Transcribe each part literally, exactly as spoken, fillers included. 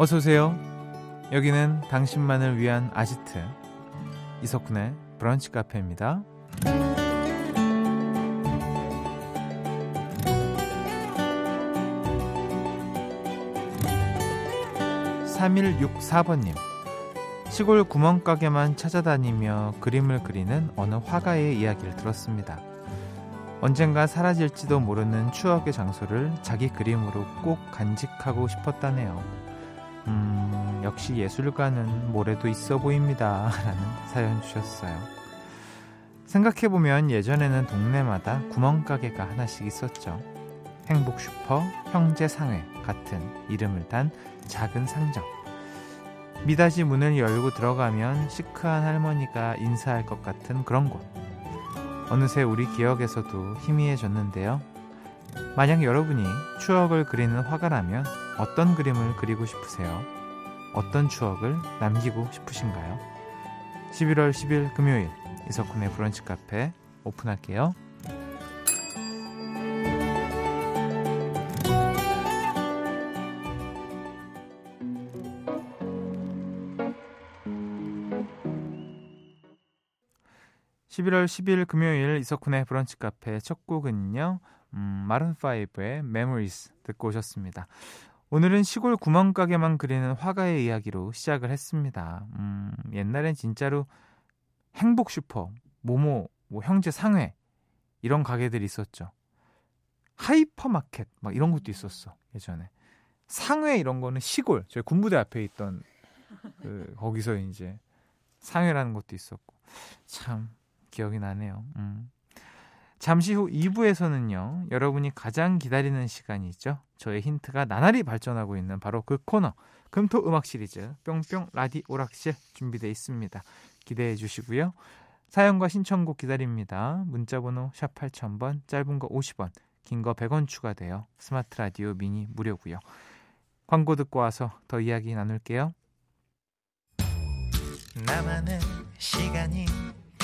어서오세요. 여기는 당신만을 위한 아지트 이석훈의 브런치 카페입니다. 삼일육사번님 시골 구멍가게만 찾아다니며 그림을 그리는 어느 화가의 이야기를 들었습니다. 언젠가 사라질지도 모르는 추억의 장소를 자기 그림으로 꼭 간직하고 싶었다네요. 음, 역시 예술가는 모래도 있어 보입니다. 라는 사연 주셨어요. 생각해보면 예전에는 동네마다 구멍가게가 하나씩 있었죠. 행복슈퍼, 형제상회 같은 이름을 단 작은 상점. 미다시 문을 열고 들어가면 시크한 할머니가 인사할 것 같은 그런 곳. 어느새 우리 기억에서도 희미해졌는데요. 만약 여러분이 추억을 그리는 화가라면 어떤 그림을 그리고 싶으세요? 어떤 추억을 남기고 싶으신가요? 십일월 십일 금요일 이석훈의 브런치 카페 오픈할게요. 십일월 십일 금요일 이석훈의 브런치 카페 첫 곡은요, 음, 마룬파이브의 Memories 듣고 오셨습니다. 오늘은 시골 구멍가게만 그리는 화가의 이야기로 시작을 했습니다. 음, 옛날엔 진짜로 행복슈퍼, 모모, 뭐 형제상회 이런 가게들이 있었죠. 하이퍼마켓 막 이런 것도 있었어 예전에. 상회 이런 거는 시골, 저희 군부대 앞에 있던 그, 거기서 이제 상회라는 것도 있었고 참 기억이 나네요. 음. 잠시 후 이 부에서는요, 여러분이 가장 기다리는 시간이죠. 저의 힌트가 나날이 발전하고 있는 바로 그 코너, 금토 음악 시리즈 뿅뿅 라디오락실 준비되어 있습니다. 기대해 주시고요. 사연과 신청곡 기다립니다. 문자번호 샵 팔천 번, 짧은 거 오십 원, 긴 거 백 원 추가돼요. 스마트 라디오 미니 무료고요. 광고 듣고 와서 더 이야기 나눌게요. 나만의 시간이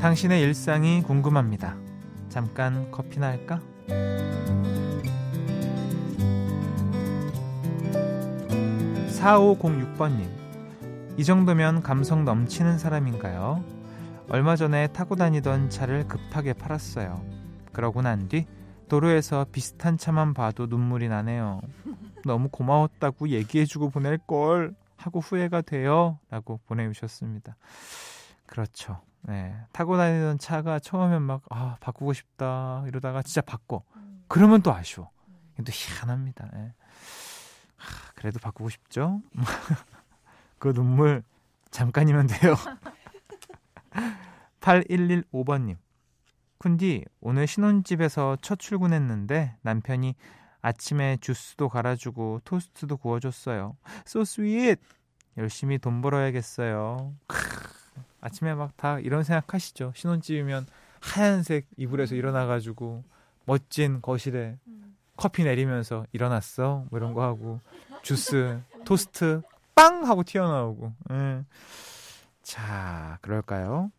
당신의 일상이 궁금합니다. 잠깐 커피나 할까? 사오공육번님 이 정도면 감성 넘치는 사람인가요? 얼마 전에 타고 다니던 차를 급하게 팔았어요. 그러고 난 뒤 도로에서 비슷한 차만 봐도 눈물이 나네요. 너무 고마웠다고 얘기해주고 보낼걸 하고 후회가 돼요. 라고 보내주셨습니다. 그렇죠. 네, 타고 다니던 차가 처음엔 막 아, 바꾸고 싶다 이러다가 진짜 바꿔. 음. 그러면 또 아쉬워. 음. 또 희한합니다. 네. 하, 그래도 바꾸고 싶죠? 그 눈물 잠깐이면 돼요. 팔일일오번님 쿤디, 오늘 신혼집에서 첫 출근했는데 남편이 아침에 주스도 갈아주고 토스트도 구워줬어요. So sweet! 열심히 돈 벌어야겠어요. 아침에 막 다 이런 생각하시죠. 신혼집이면 하얀색 이불에서 일어나가지고 멋진 거실에 음. 커피 내리면서 일어났어 뭐 이런 거 하고 주스, 토스트 빵 하고 튀어나오고. 네. 자, 그럴까요?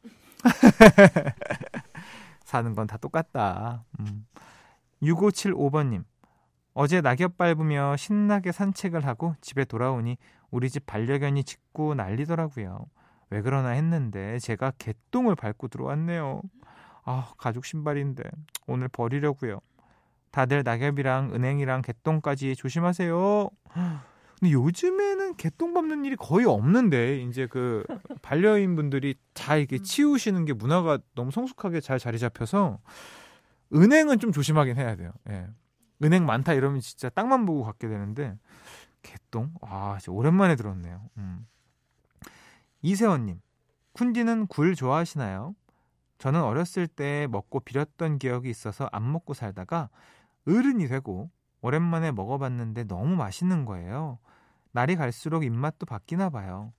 사는 건 다 똑같다. 음. 육오칠오번님 어제 낙엽 밟으며 신나게 산책을 하고 집에 돌아오니 우리 집 반려견이 짖고 난리더라고요. 왜 그러나 했는데 제가 개똥을 밟고 들어왔네요. 아, 가죽 신발인데 오늘 버리려고요. 다들 낙엽이랑 은행이랑 개똥까지 조심하세요. 근데 요즘에는 개똥 밟는 일이 거의 없는데 이제 그 반려인 분들이 다 이렇게 치우시는 게 문화가 너무 성숙하게 잘 자리 잡혀서 은행은 좀 조심하긴 해야 돼요. 예. 은행 많다 이러면 진짜 땅만 보고 갖게 되는데 개똥? 아, 진짜 오랜만에 들었네요. 음. 이세원님, 쿤디는 굴 좋아하시나요? 저는 어렸을 때 먹고 비렸던 기억이 있어서 안 먹고 살다가 어른이 되고 오랜만에 먹어봤는데 너무 맛있는 거예요. 날이 갈수록 입맛도 바뀌나 봐요.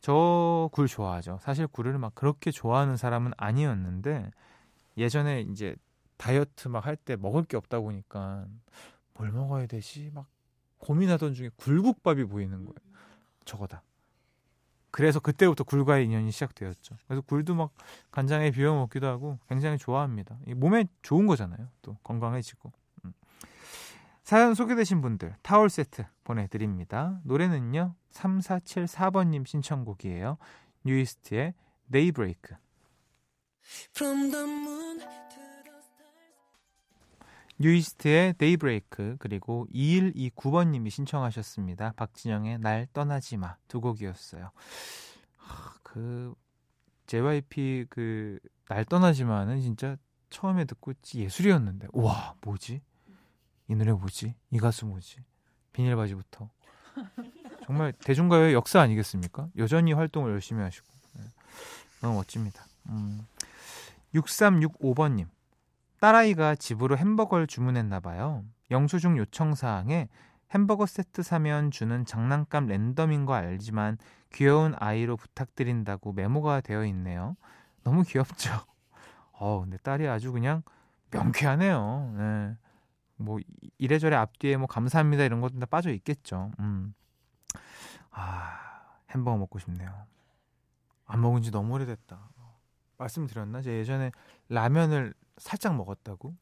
저 굴 좋아하죠. 사실 굴을 막 그렇게 좋아하는 사람은 아니었는데 예전에 이제 다이어트 막 할 때 먹을 게 없다 보니까 뭘 먹어야 되지? 막 고민하던 중에 굴국밥이 보이는 거예요. 저거다. 그래서 그때부터 굴과의 인연이 시작되었죠. 그래서 굴도 막 간장에 비벼 먹기도 하고 굉장히 좋아합니다. 몸에 좋은 거잖아요. 또 건강해지고. 음. 사연 소개되신 분들 타월 세트 보내드립니다. 노래는요. 삼사칠사 번님 신청곡이에요. 뉴이스트의 데이브레이크. From the moon to the stars. 뉴이스트의 데이브레이크 그리고 이일이구 번님이 신청하셨습니다. 박진영의 날 떠나지 마 두 곡이었어요. 하, 그 제이와이피 그 날 떠나지 마는 진짜 처음에 듣고 예술이었는데 와 뭐지? 이 노래 뭐지? 이 가수 뭐지? 비닐바지부터 정말 대중가요의 역사 아니겠습니까? 여전히 활동을 열심히 하시고 네. 너무 멋집니다. 음. 육삼육오 번님 딸아이가 집으로 햄버거를 주문했나봐요. 영수증 요청사항에 햄버거 세트 사면 주는 장난감 랜덤인 거 알지만 귀여운 아이로 부탁드린다고 메모가 되어 있네요. 너무 귀엽죠? 어, 근데 딸이 아주 그냥 명쾌하네요. 네. 뭐 이래저래 앞뒤에 뭐 감사합니다 이런 것도 다 빠져 있겠죠. 음. 아 햄버거 먹고 싶네요. 안 먹은 지 너무 오래됐다. 말씀드렸나? 제가 예전에 라면을 살짝 먹었다고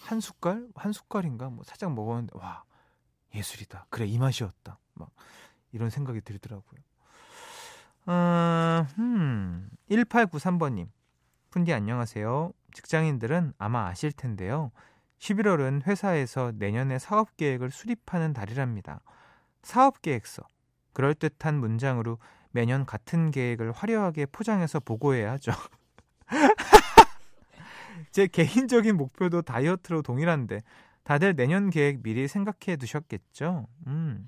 한 숟갈 한 숟갈인가 뭐 살짝 먹었는데 와 예술이다. 그래 이 맛이었다. 막 이런 생각이 들더라고요. 어, 음. 일팔구삼 번님 푼디 안녕하세요. 직장인들은 아마 아실 텐데요. 십일월은 회사에서 내년의 사업계획을 수립하는 달이랍니다. 사업계획서, 그럴듯한 문장으로 매년 같은 계획을 화려하게 포장해서 보고해야 하죠. 제 개인적인 목표도 다이어트로 동일한데 다들 내년 계획 미리 생각해 두셨겠죠? 음,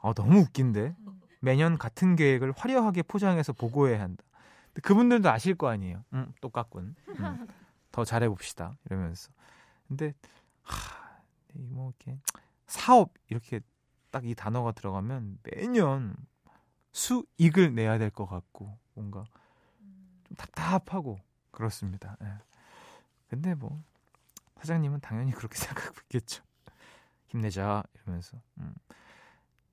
아, 너무 웃긴데? 매년 같은 계획을 화려하게 포장해서 보고해야 한다. 근데 그분들도 아실 거 아니에요. 음, 똑같군. 음, 더 잘해봅시다. 이러면서. 근데 하, 뭐 이렇게 사업 이렇게 딱 이 단어가 들어가면 매년 수익을 내야 될 것 같고 뭔가 좀 답답하고 그렇습니다. 예. 근데 뭐 사장님은 당연히 그렇게 생각했겠죠. 힘내자 이러면서 음.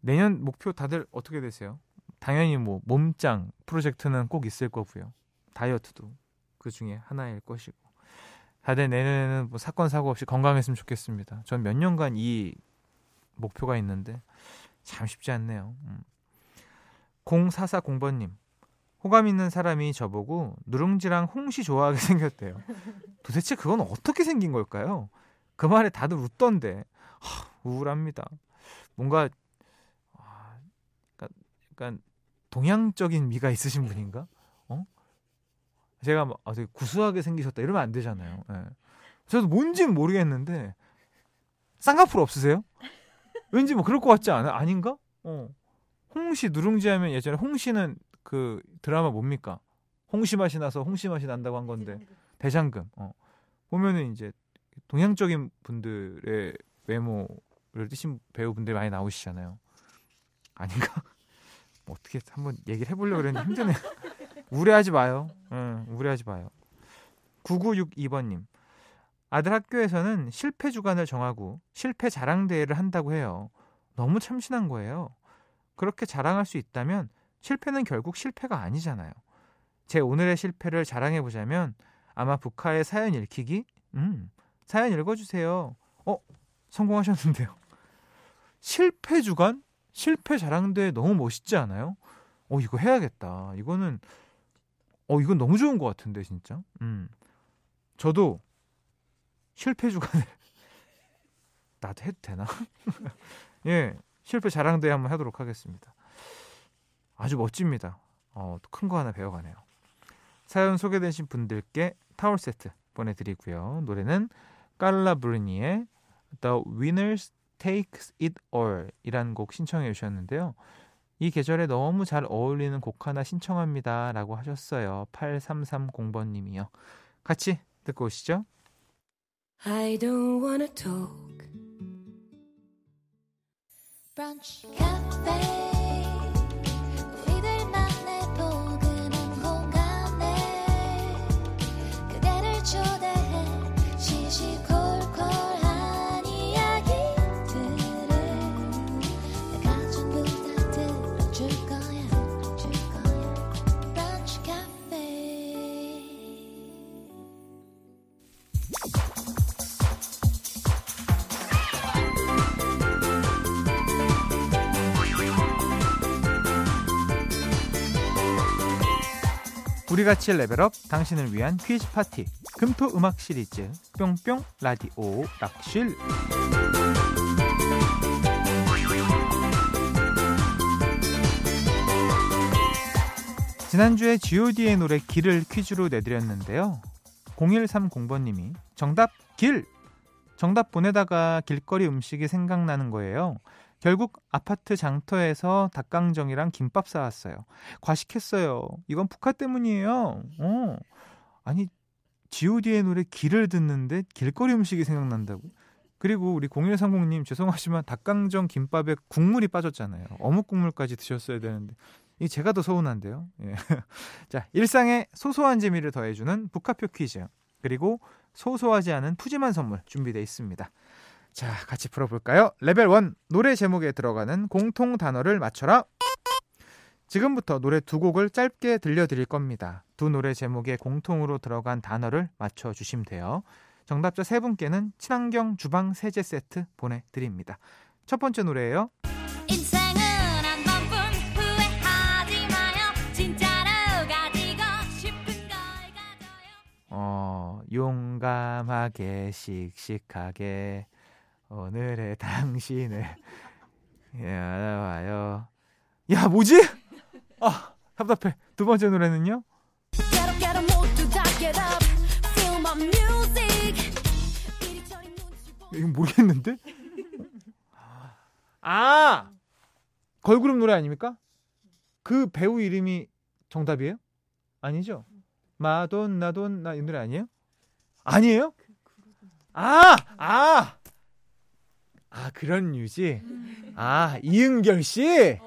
내년 목표 다들 어떻게 되세요? 당연히 뭐 몸짱 프로젝트는 꼭 있을 거고요. 다이어트도 그 중에 하나일 것이고. 다들 내년에는 뭐 사건 사고 없이 건강했으면 좋겠습니다. 전 몇 년간 이 목표가 있는데 참 쉽지 않네요. 음. 공사사공 번님 호감 있는 사람이 저보고 누룽지랑 홍시 좋아하게 생겼대요. 도대체 그건 어떻게 생긴 걸까요? 그 말에 다들 웃던데 하, 우울합니다. 뭔가 아, 약간, 약간 동양적인 미가 있으신 분인가? 어? 제가 막 아, 되게 구수하게 생기셨다 이러면 안 되잖아요. 예. 저도 뭔지는 모르겠는데 쌍꺼풀 없으세요? 왠지 뭐 그럴 것 같지 않아요? 아닌가? 어. 홍시 누룽지 하면 예전에 홍시는 그 드라마 뭡니까? 홍시 맛이 나서 홍시 맛이 난다고 한 건데 대장금. 어. 보면은 이제 동양적인 분들의 외모를 띄신 배우분들이 많이 나오시잖아요. 아닌가? 뭐 어떻게 한번 얘기를 해보려고 그랬는데 힘드네요. 우려하지 마요. 응, 우려하지 마요. 구구육이 번님 아들 학교에서는 실패 주간을 정하고 실패 자랑 대회를 한다고 해요. 너무 참신한 거예요. 그렇게 자랑할 수 있다면 실패는 결국 실패가 아니잖아요. 제 오늘의 실패를 자랑해보자면 아마 북카의 사연 읽히기? 음, 사연 읽어주세요. 어? 성공하셨는데요. 실패 주간? 실패 자랑 대회 너무 멋있지 않아요? 어, 이거 해야겠다. 이거는 어 이건 너무 좋은 것 같은데 진짜. 음, 저도 실패 주간에 나도 해도 되나? 예, 실패 자랑대회 한번 하도록 하겠습니다. 아주 멋집니다. 어, 큰 거 하나 배워가네요. 사연 소개되신 분들께 타월 세트 보내드리고요. 노래는 칼라 브루니의 The Winners Takes It All 이란 곡 신청해 주셨는데요. 이 계절에 너무 잘 어울리는 곡 하나 신청합니다 라고 하셨어요. 팔삼삼공 번님이요. 같이 듣고 오시죠. I don't wanna talk. 브런치 카페 우리같이 레벨업, 당신을 위한 퀴즈 파티 금토 음악 시리즈 뿅뿅 라디오 락실. 지난주에 지오디의 노래 길을 퀴즈로 내드렸는데요. 공일삼공 번님이 정답 길! 정답 보내다가 길거리 음식이 생각나는 거예요. 결국 아파트 장터에서 닭강정이랑 김밥 사왔어요. 과식했어요. 이건 부카 때문이에요. 어. 아니 지오디의 노래 길을 듣는데 길거리 음식이 생각난다고. 그리고 우리 공일삼공 님 죄송하지만 닭강정 김밥에 국물이 빠졌잖아요. 어묵 국물까지 드셨어야 되는데 이 제가 더 서운한데요. 예. 자, 일상에 소소한 재미를 더해주는 북카표 퀴즈 그리고 소소하지 않은 푸짐한 선물 준비되어 있습니다. 자, 같이 풀어볼까요? 레벨 일, 노래 제목에 들어가는 공통 단어를 맞춰라. 지금부터 노래 두 곡을 짧게 들려드릴 겁니다. 두 노래 제목에 공통으로 들어간 단어를 맞춰주시면 돼요. 정답자 세 분께는 친환경 주방 세제 세트 보내드립니다. 첫 번째 노래예요. 인생은 한 번뿐 후회하지 마요. 진짜로 가지고 싶은 걸 가져요. 어, 용감하게 씩씩하게 오늘의 당신을 알아와요. 야 뭐지? 아 답답해. 두 번째 노래는요? 이건 모르겠는데? 아 걸그룹 노래 아닙니까? 그 배우 이름이 정답이에요? 아니죠? 마돈나 돈나 이 노래 아니에요? 아니에요? 아! 아! 아 그런 유지? 아 이은결 씨?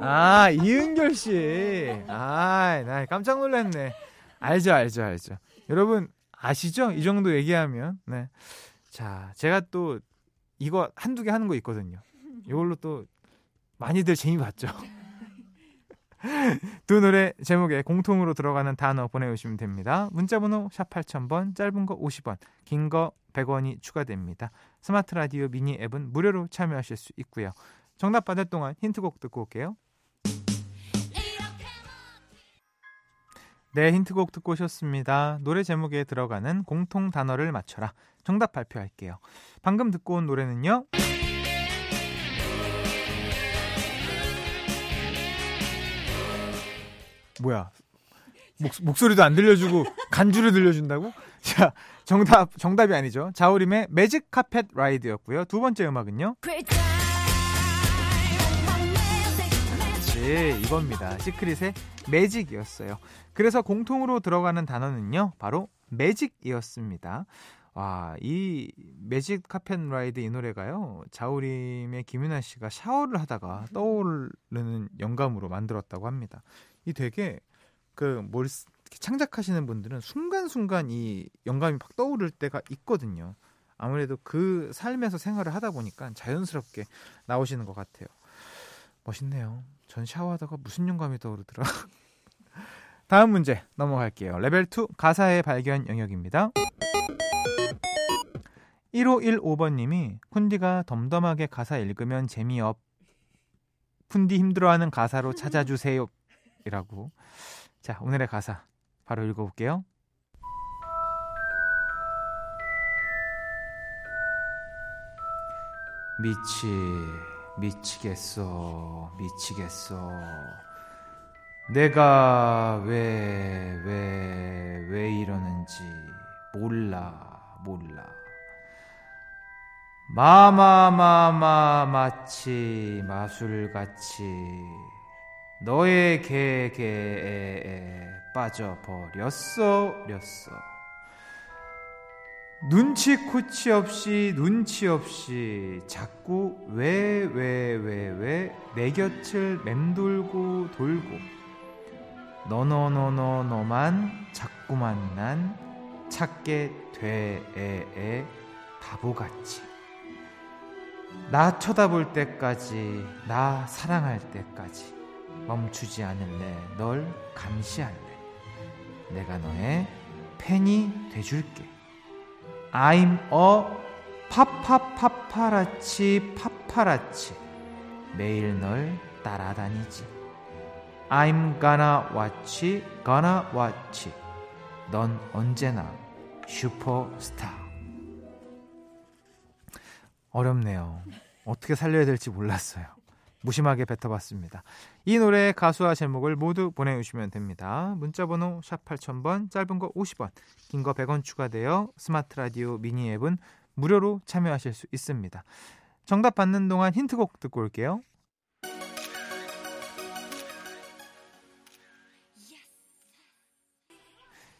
아 이은결 씨. 아 나 깜짝 놀랐네. 알죠 알죠 알죠. 여러분 아시죠? 이 정도 얘기하면. 네. 자 제가 또 이거 한두 개 하는 거 있거든요. 이걸로 또 많이들 재미 봤죠. 두 노래 제목에 공통으로 들어가는 단어 보내주시면 됩니다. 문자번호 샵 팔천 번, 짧은 거 오십 원, 긴 거 백 원이 추가됩니다. 스마트 라디오 미니 앱은 무료로 참여하실 수 있고요. 정답 받을 동안 힌트곡 듣고 올게요. 네, 힌트곡 듣고 오셨습니다. 노래 제목에 들어가는 공통 단어를 맞춰라. 정답 발표할게요. 방금 듣고 온 노래는요. 뭐야? 목, 목소리도 안 들려주고 간주를 들려준다고? 자, 정답, 정답이 아니죠. 자우림의 매직 카펫 라이드였고요. 두 번째 음악은요. 네, 이겁니다. 시크릿의 매직이었어요. 그래서 공통으로 들어가는 단어는요. 바로 매직이었습니다. 와, 이 매직 카펫 라이드 이 노래가요. 자우림의 김윤아 씨가 샤워를 하다가 떠오르는 영감으로 만들었다고 합니다. 이 되게 그 뭘 창작하시는 분들은 순간순간 이 영감이 막 떠오를 때가 있거든요. 아무래도 그 삶에서 생활을 하다 보니까 자연스럽게 나오시는 것 같아요. 멋있네요. 전 샤워하다가 무슨 영감이 떠오르더라. 다음 문제 넘어갈게요. 레벨 이, 가사의 발견 영역입니다. 일오일오 번님이 쿤디가 덤덤하게 가사 읽으면 재미없. 쿤디 힘들어하는 가사로 찾아주세요. 이라고. 자, 오늘의 가사 바로 읽어볼게요. 미치, 미치겠어, 미치겠어. 내가 왜, 왜, 왜 이러는지 몰라, 몰라. 마마마마 마치 마술같이 너의 계획에 빠져버렸어 렸어. 눈치 코치 없이 눈치 없이 자꾸 왜 왜 왜 왜 내 곁을 맴돌고 돌고 너너너너너만 자꾸만 난 찾게 돼 에, 에, 바보같이 나 쳐다볼 때까지 나 사랑할 때까지 멈추지 않을래 널 감시할래 내가 너의 팬이 돼줄게 I'm a 파파파파라치 파파라치 매일 널 따라다니지 I'm gonna watch gonna watch 넌 언제나 슈퍼스타. 어렵네요. 어떻게 살려야 될지 몰랐어요. 무심하게 뱉어봤습니다. 이 노래의 가수와 제목을 모두 보내주시면 됩니다. 문자번호 샵 팔천 번, 짧은 거 오십 원, 긴 거 백 원 추가되어 스마트 라디오 미니 앱은 무료로 참여하실 수 있습니다. 정답 받는 동안 힌트곡 듣고 올게요.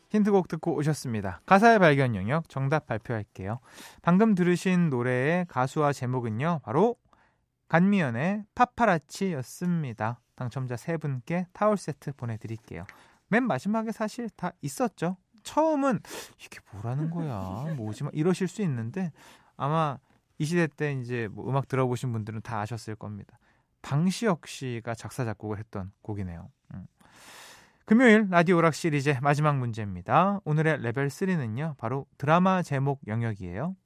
힌트곡 듣고 오셨습니다. 가사의 발견 영역 정답 발표할게요. 방금 들으신 노래의 가수와 제목은요. 바로 간미연의 파파라치였습니다. 당첨자 세 분께 타월 세트 보내드릴게요. 맨 마지막에 사실 다 있었죠. 처음은 이게 뭐라는 거야 뭐지 막 이러실 수 있는데 아마 이 시대 때 이제 뭐 음악 들어보신 분들은 다 아셨을 겁니다. 방시혁 씨가 작사 작곡을 했던 곡이네요. 음. 금요일 라디오락 시리즈의 마지막 문제입니다. 오늘의 레벨 삼은요. 바로 드라마 제목 영역이에요.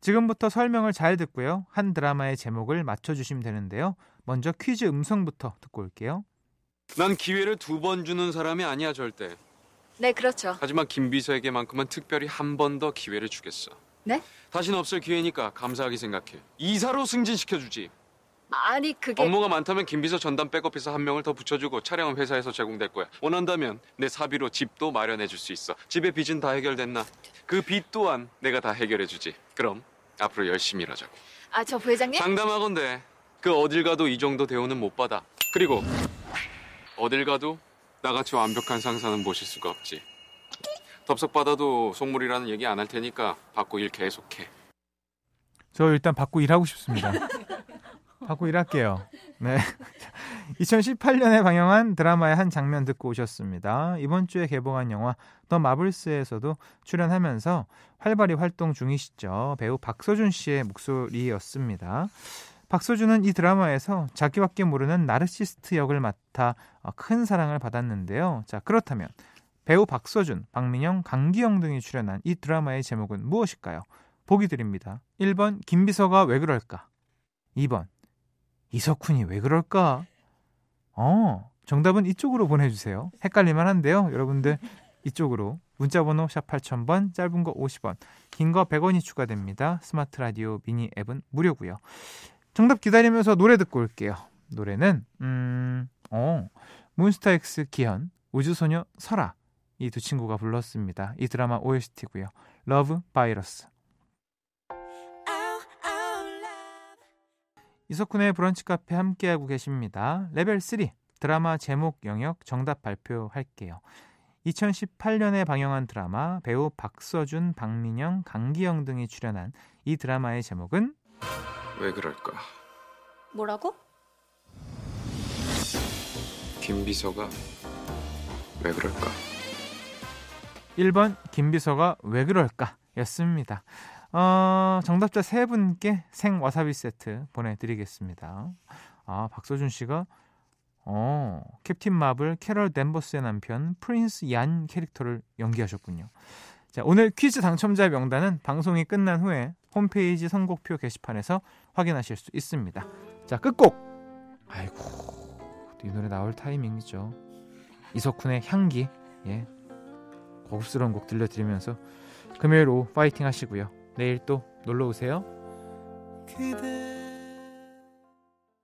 지금부터 설명을 잘 듣고요. 한 드라마의 제목을 맞춰주시면 되는데요. 먼저 퀴즈 음성부터 듣고 올게요. 난 기회를 두 번 주는 사람이 아니야 절대. 네, 그렇죠. 하지만 김비서에게만큼은 특별히 한 번 더 기회를 주겠어. 네? 다신 없을 기회니까 감사하게 생각해. 이사로 승진시켜주지. 아니 그게 업무가 많다면 김비서 전담 백업에서 한 명을 더 붙여주고 차량은 회사에서 제공될 거야. 원한다면 내 사비로 집도 마련해줄 수 있어. 집의 빚은 다 해결됐나? 그 빚 또한 내가 다 해결해주지. 그럼 앞으로 열심히 일하자고. 아, 저 부회장님? 장담하건대 그 어딜 가도 이 정도 대우는 못 받아. 그리고 어딜 가도 나같이 완벽한 상사는 모실 수가 없지. 덥석받아도 속물이라는 얘기 안 할 테니까 받고 일 계속해. 저 일단 받고 일하고 싶습니다. 받고 일할게요. 네. 이천십팔 년에 방영한 드라마의 한 장면 듣고 오셨습니다. 이번 주에 개봉한 영화 더 마블스에서도 출연하면서 활발히 활동 중이시죠. 배우 박서준 씨의 목소리였습니다. 박서준은 이 드라마에서 자기밖에 모르는 나르시스트 역을 맡아 큰 사랑을 받았는데요. 자, 그렇다면 배우 박서준, 박민영, 강기영 등이 출연한 이 드라마의 제목은 무엇일까요? 보기 드립니다. 일 번 김비서가 왜 그럴까? 이 번 이석훈이 왜 그럴까? 어, 정답은 이쪽으로 보내주세요. 헷갈릴만 한데요. 여러분들 이쪽으로 문자번호 샵 팔천 번, 짧은 거 오십 원, 긴 거 백 원이 추가됩니다. 스마트 라디오 미니 앱은 무료고요. 정답 기다리면서 노래 듣고 올게요. 노래는 음, 어, 문스타엑스 기현, 우주소녀 설아 이 두 친구가 불렀습니다. 이 드라마 오에스티고요. 러브 바이러스. 이석훈의 브런치 카페 함께하고 계십니다. 레벨 삼 드라마 제목 영역 정답 발표할게요. 이천십팔 년에 방영한 드라마 배우 박서준, 박민영, 강기영 등이 출연한 이 드라마의 제목은 왜 그럴까? 뭐라고? 김비서가 왜 그럴까? 일 번 김비서가 왜 그럴까? 였습니다. 어, 정답자 세 분께 생와사비 세트 보내드리겠습니다. 아, 박서준 씨가 어, 캡틴 마블 캐럴 댄버스의 남편 프린스 얀 캐릭터를 연기하셨군요. 자, 오늘 퀴즈 당첨자 명단은 방송이 끝난 후에 홈페이지 선곡표 게시판에서 확인하실 수 있습니다. 자, 끝곡! 아이고, 이 노래 나올 타이밍이죠. 이석훈의 향기. 예, 고급스러운 곡 들려드리면서 금요일 오후 파이팅 하시고요. 내일 또 놀러오세요.